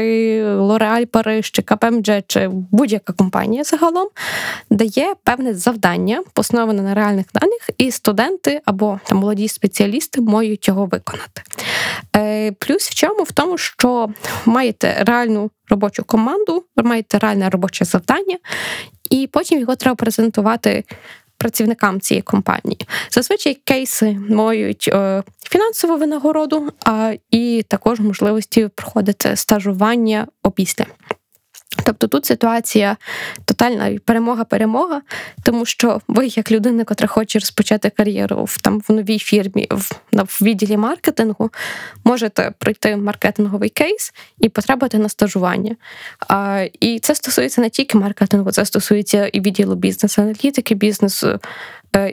L'Oréal Paris, чи кей пі ем джі, чи будь-яка компанія загалом, дає певне завдання, основане на реальних даних, і студенти або там, молоді спеціалісти можуть його виконати. Е, плюс в чому? В тому, що маєте реальну робочу команду, маєте реальне робоче завдання, і потім його треба презентувати працівникам цієї компанії. Зазвичай кейси мають е, фінансову винагороду, а і також можливості проходити стажування опісля. Тобто тут ситуація тотальна перемога-перемога, тому що ви, як людина, котра хоче розпочати кар'єру в, там, в новій фірмі, в, в відділі маркетингу, можете пройти маркетинговий кейс і потрапити на стажування. А, і це стосується не тільки маркетингу, це стосується і відділу бізнес-аналітики, бізнесу,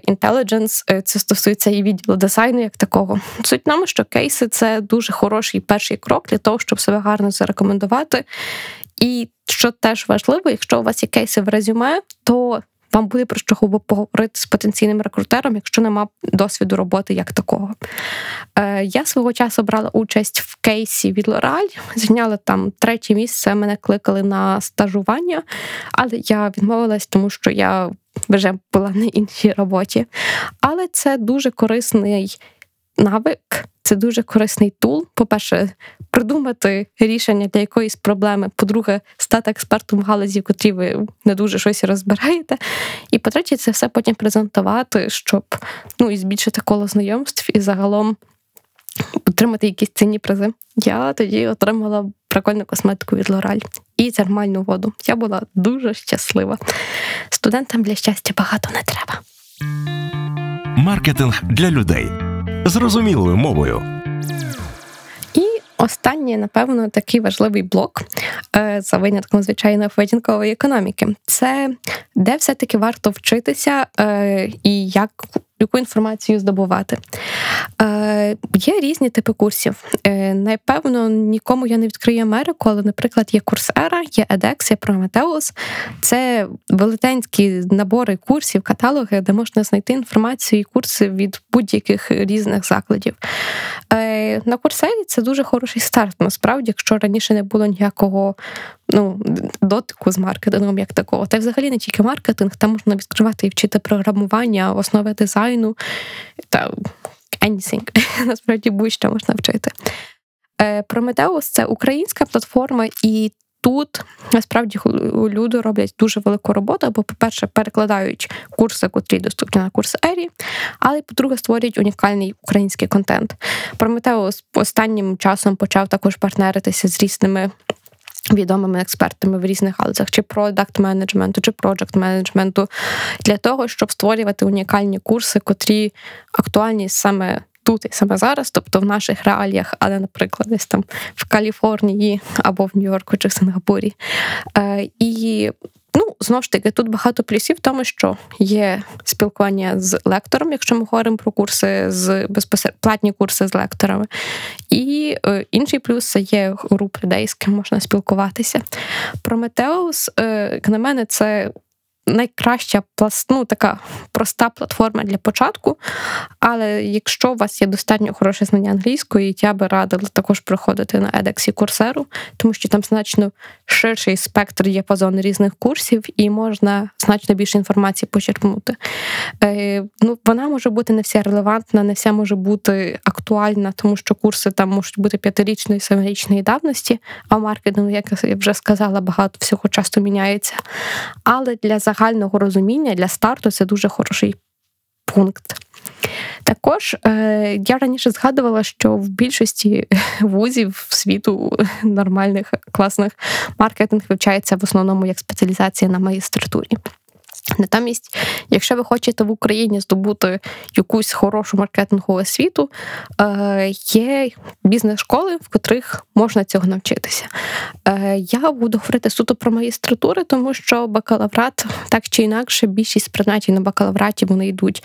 інтелідженс, це стосується і відділу дизайну як такого. Суть в тому, що кейси – це дуже хороший перший крок для того, щоб себе гарно зарекомендувати. І що теж важливо, якщо у вас є кейси в резюме, то вам буде про що поговорити з потенційним рекрутером, якщо нема досвіду роботи як такого. Е, я свого часу брала участь в кейсі від L'Oréal, зайняла там третє місце, мене кликали на стажування, але я відмовилась, тому що я вже була на іншій роботі. Але це дуже корисний навик, це дуже корисний тул. По-перше, придумати рішення для якоїсь проблеми. По-друге, стати експертом в галузі, в котрій ви не дуже щось розбираєте. І, по-третє, це все потім презентувати, щоб, ну, і збільшити коло знайомств, і загалом отримати якісь цінні призи. Я тоді отримала прикольну косметику від L'Oréal і термальну воду. Я була дуже щаслива. Студентам для щастя багато не треба. Маркетинг для людей. Зрозумілою мовою. І останній, напевно, такий важливий блок, за винятком, звичайно, поведінкової економіки. Це де все-таки варто вчитися і як, яку інформацію здобувати. Є різні типи курсів. Напевно, нікому я не відкрию Америку, але, наприклад, є Coursera, є edX, є Prometheus. Це велетенські набори курсів, каталоги, де можна знайти інформацію і курси від будь-яких різних закладів. На Coursera це дуже хороший старт, насправді, якщо раніше не було ніякого, ну, дотику з маркетингом як такого. Та й взагалі не тільки маркетинг, там можна відкривати і вчити програмування, основи дизайну та anything. Насправді, будь-що можна вчити. Prometheus – це українська платформа, і тут, насправді, люди роблять дуже велику роботу, бо, по-перше, перекладають курси, котрі доступні на Coursera, але, по-друге, створюють унікальний український контент. Prometheus останнім часом почав також партнеритися з різними відомими експертами в різних галузях, чи продакт-менеджменту, чи проджект-менеджменту, для того, щоб створювати унікальні курси, котрі актуальні саме тут і саме зараз, тобто в наших реаліях, але, наприклад, десь там в Каліфорнії або в Нью-Йорку чи в Сингапурі. Е, і, ну, знову ж таки, тут багато плюсів в тому, що є спілкування з лектором, якщо ми говоримо про курси, з безпосередньо платні курси з лекторами. І е, інший плюс – це є групи людей, з ким можна спілкуватися. Prometheus, е, як на мене, це найкраща, ну, така проста платформа для початку, але якщо у вас є достатньо хороше знання англійської, я би радила також проходити на edX і Coursera, тому що там значно ширший спектр діапазону різних курсів і можна значно більше інформації почерпнути. Е, ну, вона може бути не вся релевантна, не вся може бути актуальна, тому що курси там можуть бути п'ятирічної, семирічної давності, а в маркетингу, як я вже сказала, багато всього часто міняється. Але для загального розуміння, для старту це дуже хороший пункт. Також я раніше згадувала, що в більшості вузів світу нормальних, класних маркетинг вивчається в основному як спеціалізація на магістратурі. Натомість, якщо ви хочете в Україні здобути якусь хорошу маркетингову освіту, є бізнес-школи, в котрих можна цього навчитися. Я буду говорити суто про магістратури, тому що бакалаврат, так чи інакше, більшість предметів на бакалавраті, вони йдуть,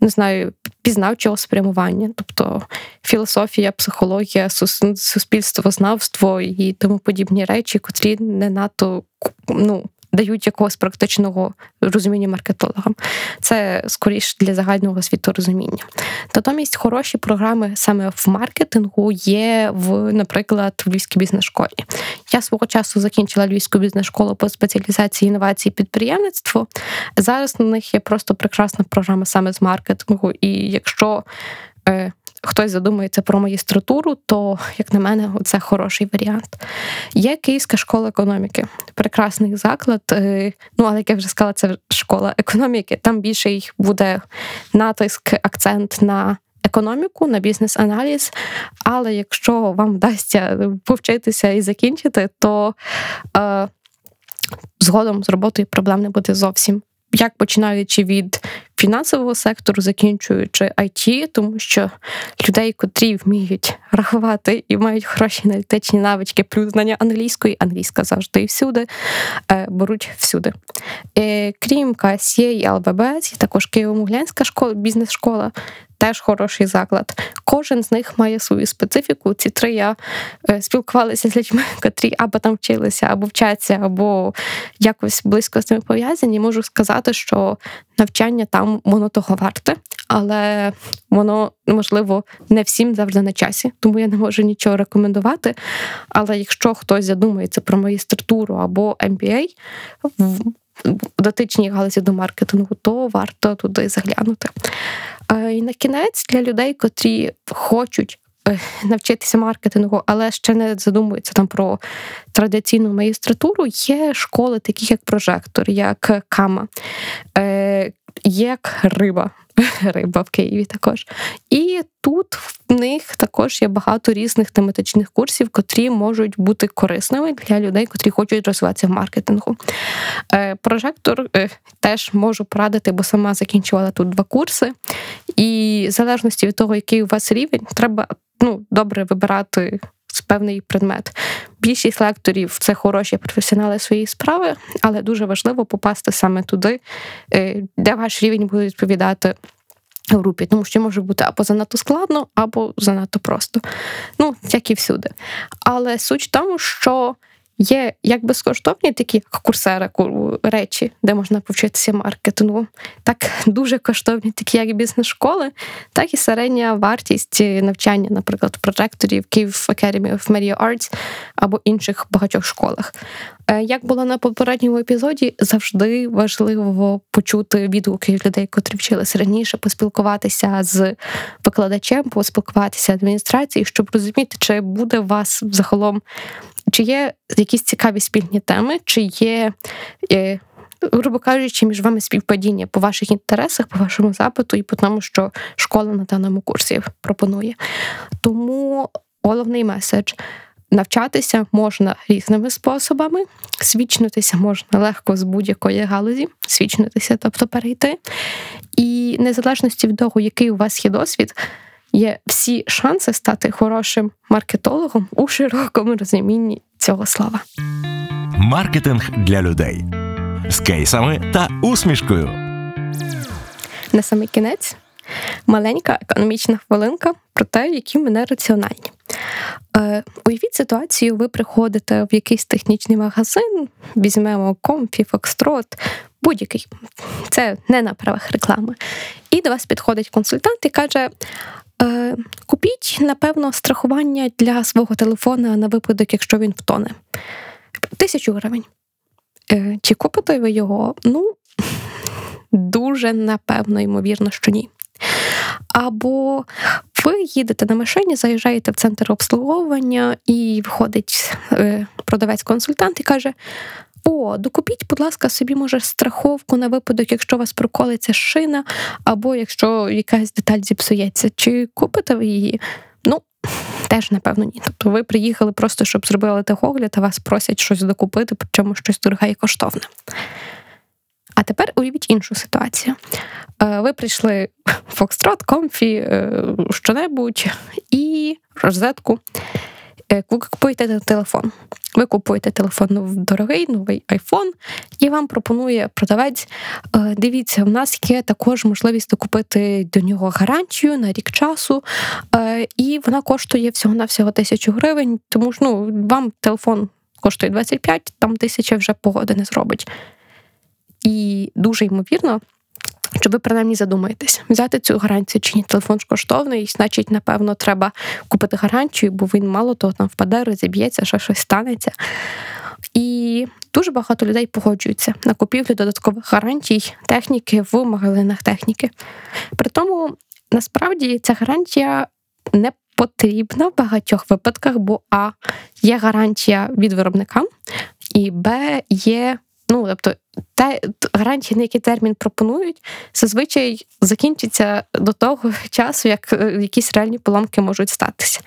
не знаю, пізнавчого спрямування, тобто філософія, психологія, суспільствознавство і тому подібні речі, котрі не надто, ну, дають якогось практичного розуміння маркетологам. Це, скоріше, для загального світу розуміння. Натомість, хороші програми саме в маркетингу є, в, наприклад, в Львівській бізнес-школі. Я свого часу закінчила Львівську бізнес-школу по спеціалізації інновації підприємництво. Зараз на них є просто прекрасна програма саме з маркетингу, і якщо е, хтось задумується про магістратуру, то, як на мене, це хороший варіант. Є Київська школа економіки. Прекрасний заклад. Ну, але, як я вже сказала, це школа економіки. Там більше їх буде натиск, акцент на економіку, на бізнес-аналіз. Але якщо вам вдасться повчитися і закінчити, то... Е, згодом з роботою проблем не буде зовсім. Як починаючи від фінансового сектору, закінчуючи ай ті, тому що людей, котрі вміють рахувати і мають хороші аналітичні навички, плюс знання англійської, англійська завжди і всюди, беруть всюди. Крім КСЄ і ЛВБС, є також Києво-Могилянська школа, бізнес-школа, теж хороший заклад. Кожен з них має свою специфіку. Ці три я спілкувалася з людьми, котрі або там вчилися, або вчаться, або якось близько з ними пов'язані. Можу сказати, що навчання там, воно того варте, але воно, можливо, не всім завжди на часі, тому я не можу нічого рекомендувати. Але якщо хтось задумається про магістратуру або ем бі ей в дотичній галузі до маркетингу, то варто туди заглянути. І на кінець, для людей, котрі хочуть навчитися маркетингу, але ще не задумуються там про традиційну магістратуру, є школи, таких як Прожектор, як Кама, як Риба, Риба в Києві також. І тут в них також є багато різних тематичних курсів, котрі можуть бути корисними для людей, котрі хочуть розвиватися в маркетингу. Прожектор теж можу порадити, бо сама закінчувала тут два курси. І в залежності від того, який у вас рівень, треба ну, добре вибирати певний предмет. Більшість лекторів – це хороші професіонали своєї справи, але дуже важливо попасти саме туди, де ваш рівень буде відповідати групі, тому що може бути або занадто складно, або занадто просто. Ну, як і всюди. Але суть в тому, що є як безкоштовні такі курсери, речі, де можна повчитися маркетингу, так дуже коштовні, такі як бізнес-школи, так і середня вартість навчання, наприклад, прожекторів Київ Academy of Media Arts або інших багатьох школах. Як було на попередньому епізоді, завжди важливо почути відгуки людей, котрі вчилися раніше, поспілкуватися з викладачем, поспілкуватися з адміністрацією, щоб розуміти, чи буде у вас загалом, чи є якісь цікаві спільні теми, чи є, грубо кажучи, між вами співпадіння по ваших інтересах, по вашому запиту і по тому, що школа на даному курсі пропонує. Тому головний меседж – навчатися можна різними способами, свідчитися можна легко з будь-якої галузі, свідчитися, тобто перейти. І незалежності від того, який у вас є досвід, є всі шанси стати хорошим маркетологом у широкому розумінні цього слова. Маркетинг для людей. З кейсами та усмішкою. На самий кінець маленька економічна хвилинка про те, які мене раціональні. Е, уявіть ситуацію, ви приходите в якийсь технічний магазин, візьмемо Комфі, Фокстрот, будь-який, це не на правах реклами. І до вас підходить консультант і каже, е, купіть, напевно, страхування для свого телефона на випадок, якщо він втоне. Тисячу гривень. Е, чи купите ви його? Ну, дуже, напевно, ймовірно, що ні. Або ви їдете на машині, заїжджаєте в центр обслуговування і виходить продавець-консультант і каже, о, докупіть, будь ласка, собі, може, страховку на випадок, якщо у вас проколиться шина або якщо якась деталь зіпсується. Чи купите ви її? Ну, теж, напевно, ні. Тобто ви приїхали просто, щоб зробили техогляд, а вас просять щось докупити, причому щось дороге і коштовне. А тепер уявіть іншу ситуацію. Ви прийшли в Фокстрот, Комфі, що-небудь і розетку. Ви купуєте телефон. Ви купуєте телефон дорогий, новий айфон, і вам пропонує продавець, дивіться, в нас є також можливість докупити до нього гарантію на рік часу, і вона коштує всього-навсього тисячу гривень, тому що ну, вам телефон коштує двадцять п'ять, там тисяча вже погоди не зробить. І дуже ймовірно, що ви принаймні задумаєтесь, взяти цю гарантію чи ні, телефон ж коштовний, і значить, напевно, треба купити гарантію, бо він мало того там впаде, розіб'ється, що щось станеться. І дуже багато людей погоджуються на купівлю додаткових гарантій техніки в магазинах техніки. При тому, насправді, ця гарантія не потрібна в багатьох випадках, бо а, є гарантія від виробника, і б, є... Ну, тобто, те, гарантії, на який термін пропонують, зазвичай закінчиться до того часу, як якісь реальні поломки можуть статися.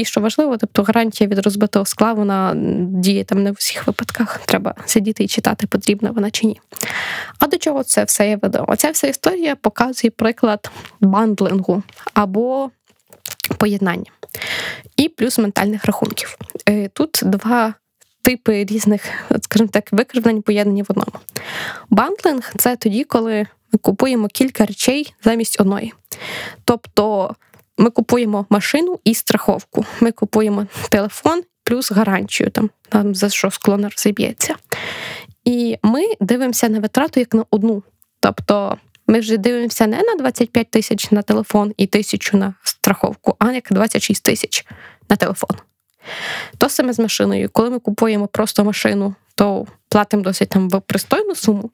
І що важливо, тобто гарантія від розбитого скла, вона діє там не в усіх випадках. Треба сидіти і читати, потрібна вона чи ні. А до чого це все я веду? Оця вся історія показує приклад бандлингу або поєднання. І плюс ментальних рахунків. Тут два типи різних, скажімо так, викривлень поєднані в одному. Бандлинг – це тоді, коли ми купуємо кілька речей замість одної. Тобто ми купуємо машину і страховку, ми купуємо телефон плюс гарантію, там, там за що скло не розіб'ється. І ми дивимося на витрату як на одну. Тобто ми вже дивимося не на двадцять п'ять тисяч на телефон і тисячу на страховку, а як двадцять шість тисяч на телефон. То саме з машиною. Коли ми купуємо просто машину, то платимо досить там пристойну суму,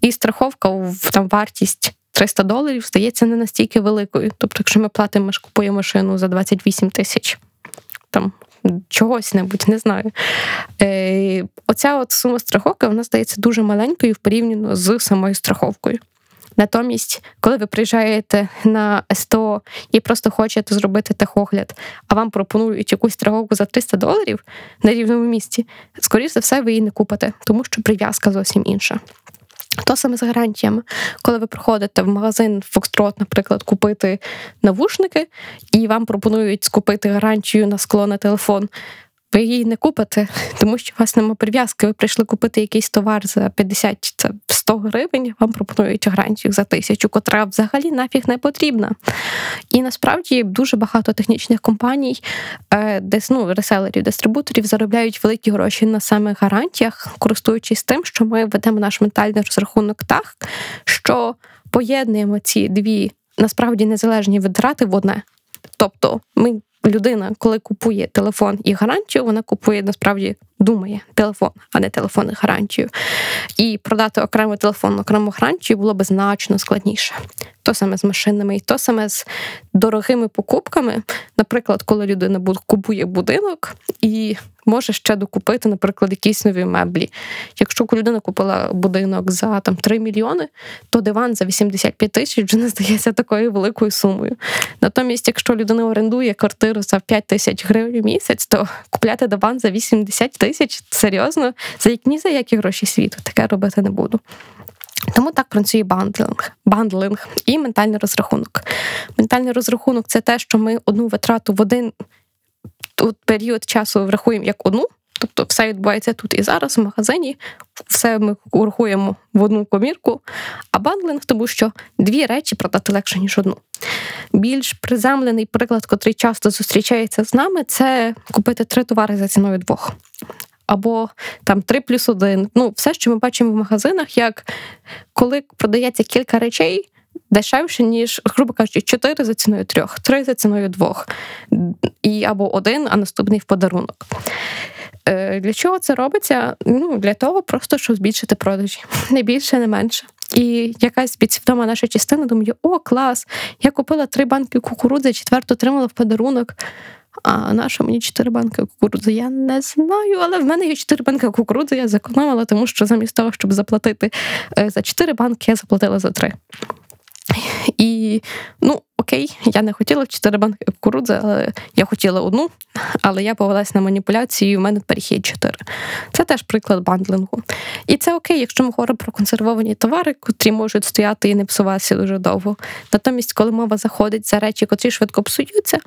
і страховка в там вартість триста доларів здається не настільки великою. Тобто, якщо ми платимо, ми ж купуємо машину за двадцять вісім тисяч, там, чогось-небудь, не знаю. Е, оця от сума страховки, вона здається дуже маленькою порівняно з самою страховкою. Натомість, коли ви приїжджаєте на СТО і просто хочете зробити техогляд, а вам пропонують якусь страховку за триста доларів на рівному місці, скоріш за все, ви її не купите, тому що прив'язка зовсім інша. То саме з гарантіями. Коли ви приходите в магазин Фокстрот, наприклад, купити навушники, і вам пропонують скупити гарантію на скло на телефон, ви її не купите, тому що у вас немає прив'язки. Ви прийшли купити якийсь товар за п'ятдесят-сто гривень, вам пропонують гарантію за тисячу, котра взагалі нафіг не потрібна. І насправді дуже багато технічних компаній, десь, ну, реселерів, дистрибуторів заробляють великі гроші на саме гарантіях, користуючись тим, що ми ведемо наш ментальний розрахунок так, що поєднуємо ці дві насправді незалежні витрати в одне. Тобто ми людина, коли купує телефон і гарантію, вона купує, насправді, думає телефон, а не телефон і гарантію. І продати окремо телефон, окремо гарантію було б значно складніше. То саме з машинами і то саме з дорогими покупками. Наприклад, коли людина купує будинок і може ще докупити, наприклад, якісь нові меблі. Якщо людина купила будинок за там, три мільйони, то диван за вісімдесят п'ять тисяч вже не здається такою великою сумою. Натомість, якщо людина орендує квартиру за п'ять тисяч гривень в місяць, то купляти диван за вісімдесят тисяч, серйозно, за як ні за які гроші світу, таке робити не буду. Тому так працює бандлинг, бандлинг і ментальний розрахунок. Ментальний розрахунок – це те, що ми одну витрату в один період часу врахуємо як одну, тобто все відбувається тут і зараз, в магазині, все ми врахуємо в одну комірку, а бандлинг, тому що дві речі продати легше, ніж одну. Більш приземлений приклад, котрий часто зустрічається з нами, це купити три товари за ціною двох. Або там три плюс один. Ну, все, що ми бачимо в магазинах, як коли продається кілька речей дешевше, ніж, грубо кажучи, чотири за ціною трьох, три за ціною двох. І або один, а наступний в подарунок. Е, для чого це робиться? Ну, для того просто, щоб збільшити продажі. Не більше, не менше. І якась підсвідома наша частина думає, о, клас, я купила три банки кукурудзи, четверту отримала в подарунок. А наша мені чотири банки кукурудзи? Я не знаю, але в мене є чотири банки кукурудзи, я зекономила, тому що замість того, щоб заплатити за чотири банки, я заплатила за три. І, ну, окей, я не хотіла чотири банки кукурудзи, але я хотіла одну, але я повелась на маніпуляцію, і в мене тепер є чотири. Це теж приклад бандлингу. І це окей, якщо ми говоримо про консервовані товари, котрі можуть стояти і не псуватися дуже довго. Натомість, коли мова заходить за речі, котрі швидко псуються,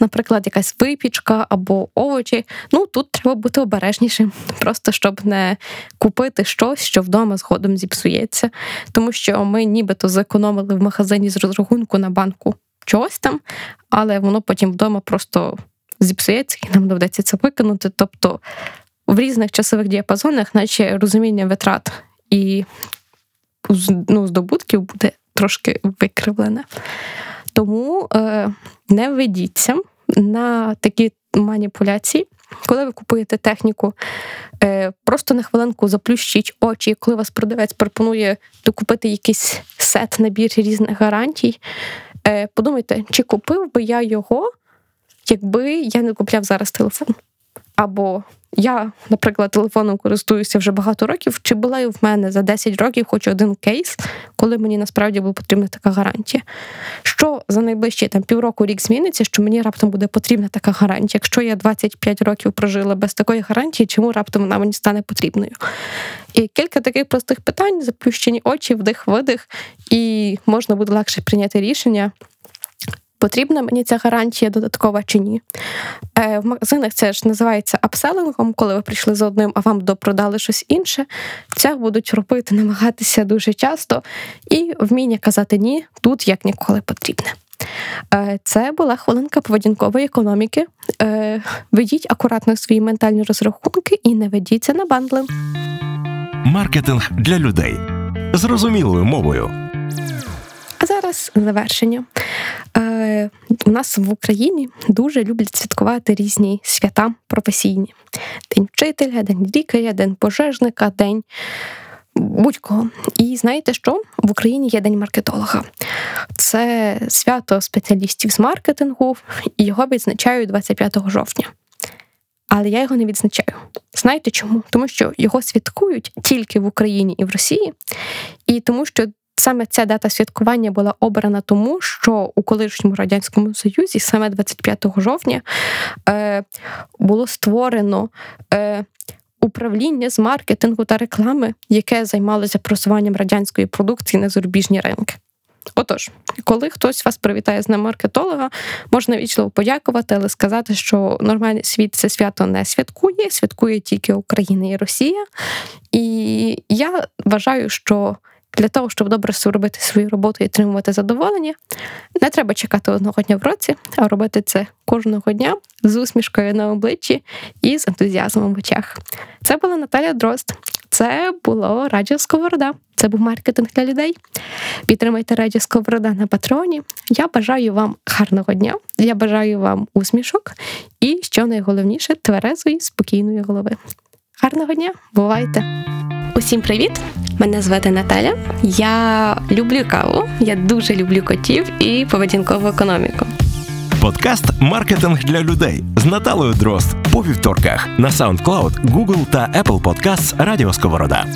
наприклад, якась випічка або овочі, ну, тут треба бути обережнішим, просто щоб не купити щось, що вдома згодом зіпсується. Тому що ми нібито зекономили в магазині з розрахунку на банку чогось там, але воно потім вдома просто зіпсується і нам доведеться це викинути. Тобто в різних часових діапазонах наче розуміння витрат і, ну, здобутків буде трошки викривлене. Тому е, не ведіться на такі маніпуляції. Коли ви купуєте техніку, просто на хвилинку заплющіть очі, коли вас продавець пропонує докупити якийсь сет, набір різних гарантій, подумайте, чи купив би я його, якби я не купляв зараз телефон. або я, наприклад, телефоном користуюся вже багато років, чи була і в мене за десять років хоч один кейс, коли мені насправді була потрібна така гарантія. Що за найближчі там, півроку, рік зміниться, що мені раптом буде потрібна така гарантія? Якщо я двадцять п'ять років прожила без такої гарантії, чому раптом вона мені стане потрібною? І кілька таких простих питань, заплющені очі, вдих-видих, і можна буде легше прийняти рішення, потрібна мені ця гарантія додаткова чи ні. Е, в магазинах це ж називається апселингом, коли ви прийшли за одним, а вам допродали щось інше. Це будуть робити, намагатися дуже часто. І вміння казати «ні» тут як ніколи потрібне. Е, це була хвилинка поведінкової економіки. Е, ведіть акуратно свої ментальні розрахунки і не ведіться на бандли. Маркетинг для людей. Зрозумілою мовою. А зараз завершення. Е, у нас в Україні дуже люблять святкувати різні свята професійні. День вчителя, день лікаря, день пожежника, день будь-кого. І знаєте що? В Україні є день маркетолога. Це свято спеціалістів з маркетингу, і його відзначають двадцять п'ятого жовтня. Але я його не відзначаю. Знаєте чому? Тому що його святкують тільки в Україні і в Росії, і тому що саме ця дата святкування була обрана тому, що у колишньому Радянському Союзі саме двадцять п'ятого жовтня е, було створено е, управління з маркетингу та реклами, яке займалося просуванням радянської продукції на зарубіжні ринки. Отож, коли хтось вас привітає з ним маркетолога, можна вічливо подякувати, але сказати, що нормальний світ це свято не святкує, святкує тільки Україна і Росія. І я вважаю, що для того, щоб добре робити свою роботу і отримувати задоволення, не треба чекати одного дня в році, а робити це кожного дня з усмішкою на обличчі і з ентузіазмом в очах. Це була Наталя Дрозд. Це було Радіо Сковорода. Це був маркетинг для людей. Підтримайте Радіо Сковорода на Патреоні. Я бажаю вам гарного дня. Я бажаю вам усмішок. І, що найголовніше, тверезої, спокійної голови. Гарного дня. Бувайте! Усім привіт! Мене звати Наталя. Я люблю каву, я дуже люблю котів і поведінкову економіку. Подкаст «Маркетинг для людей» з Наталею Дрозд по вівторках на SoundCloud, Google та Apple Podcasts Радіо Сковорода.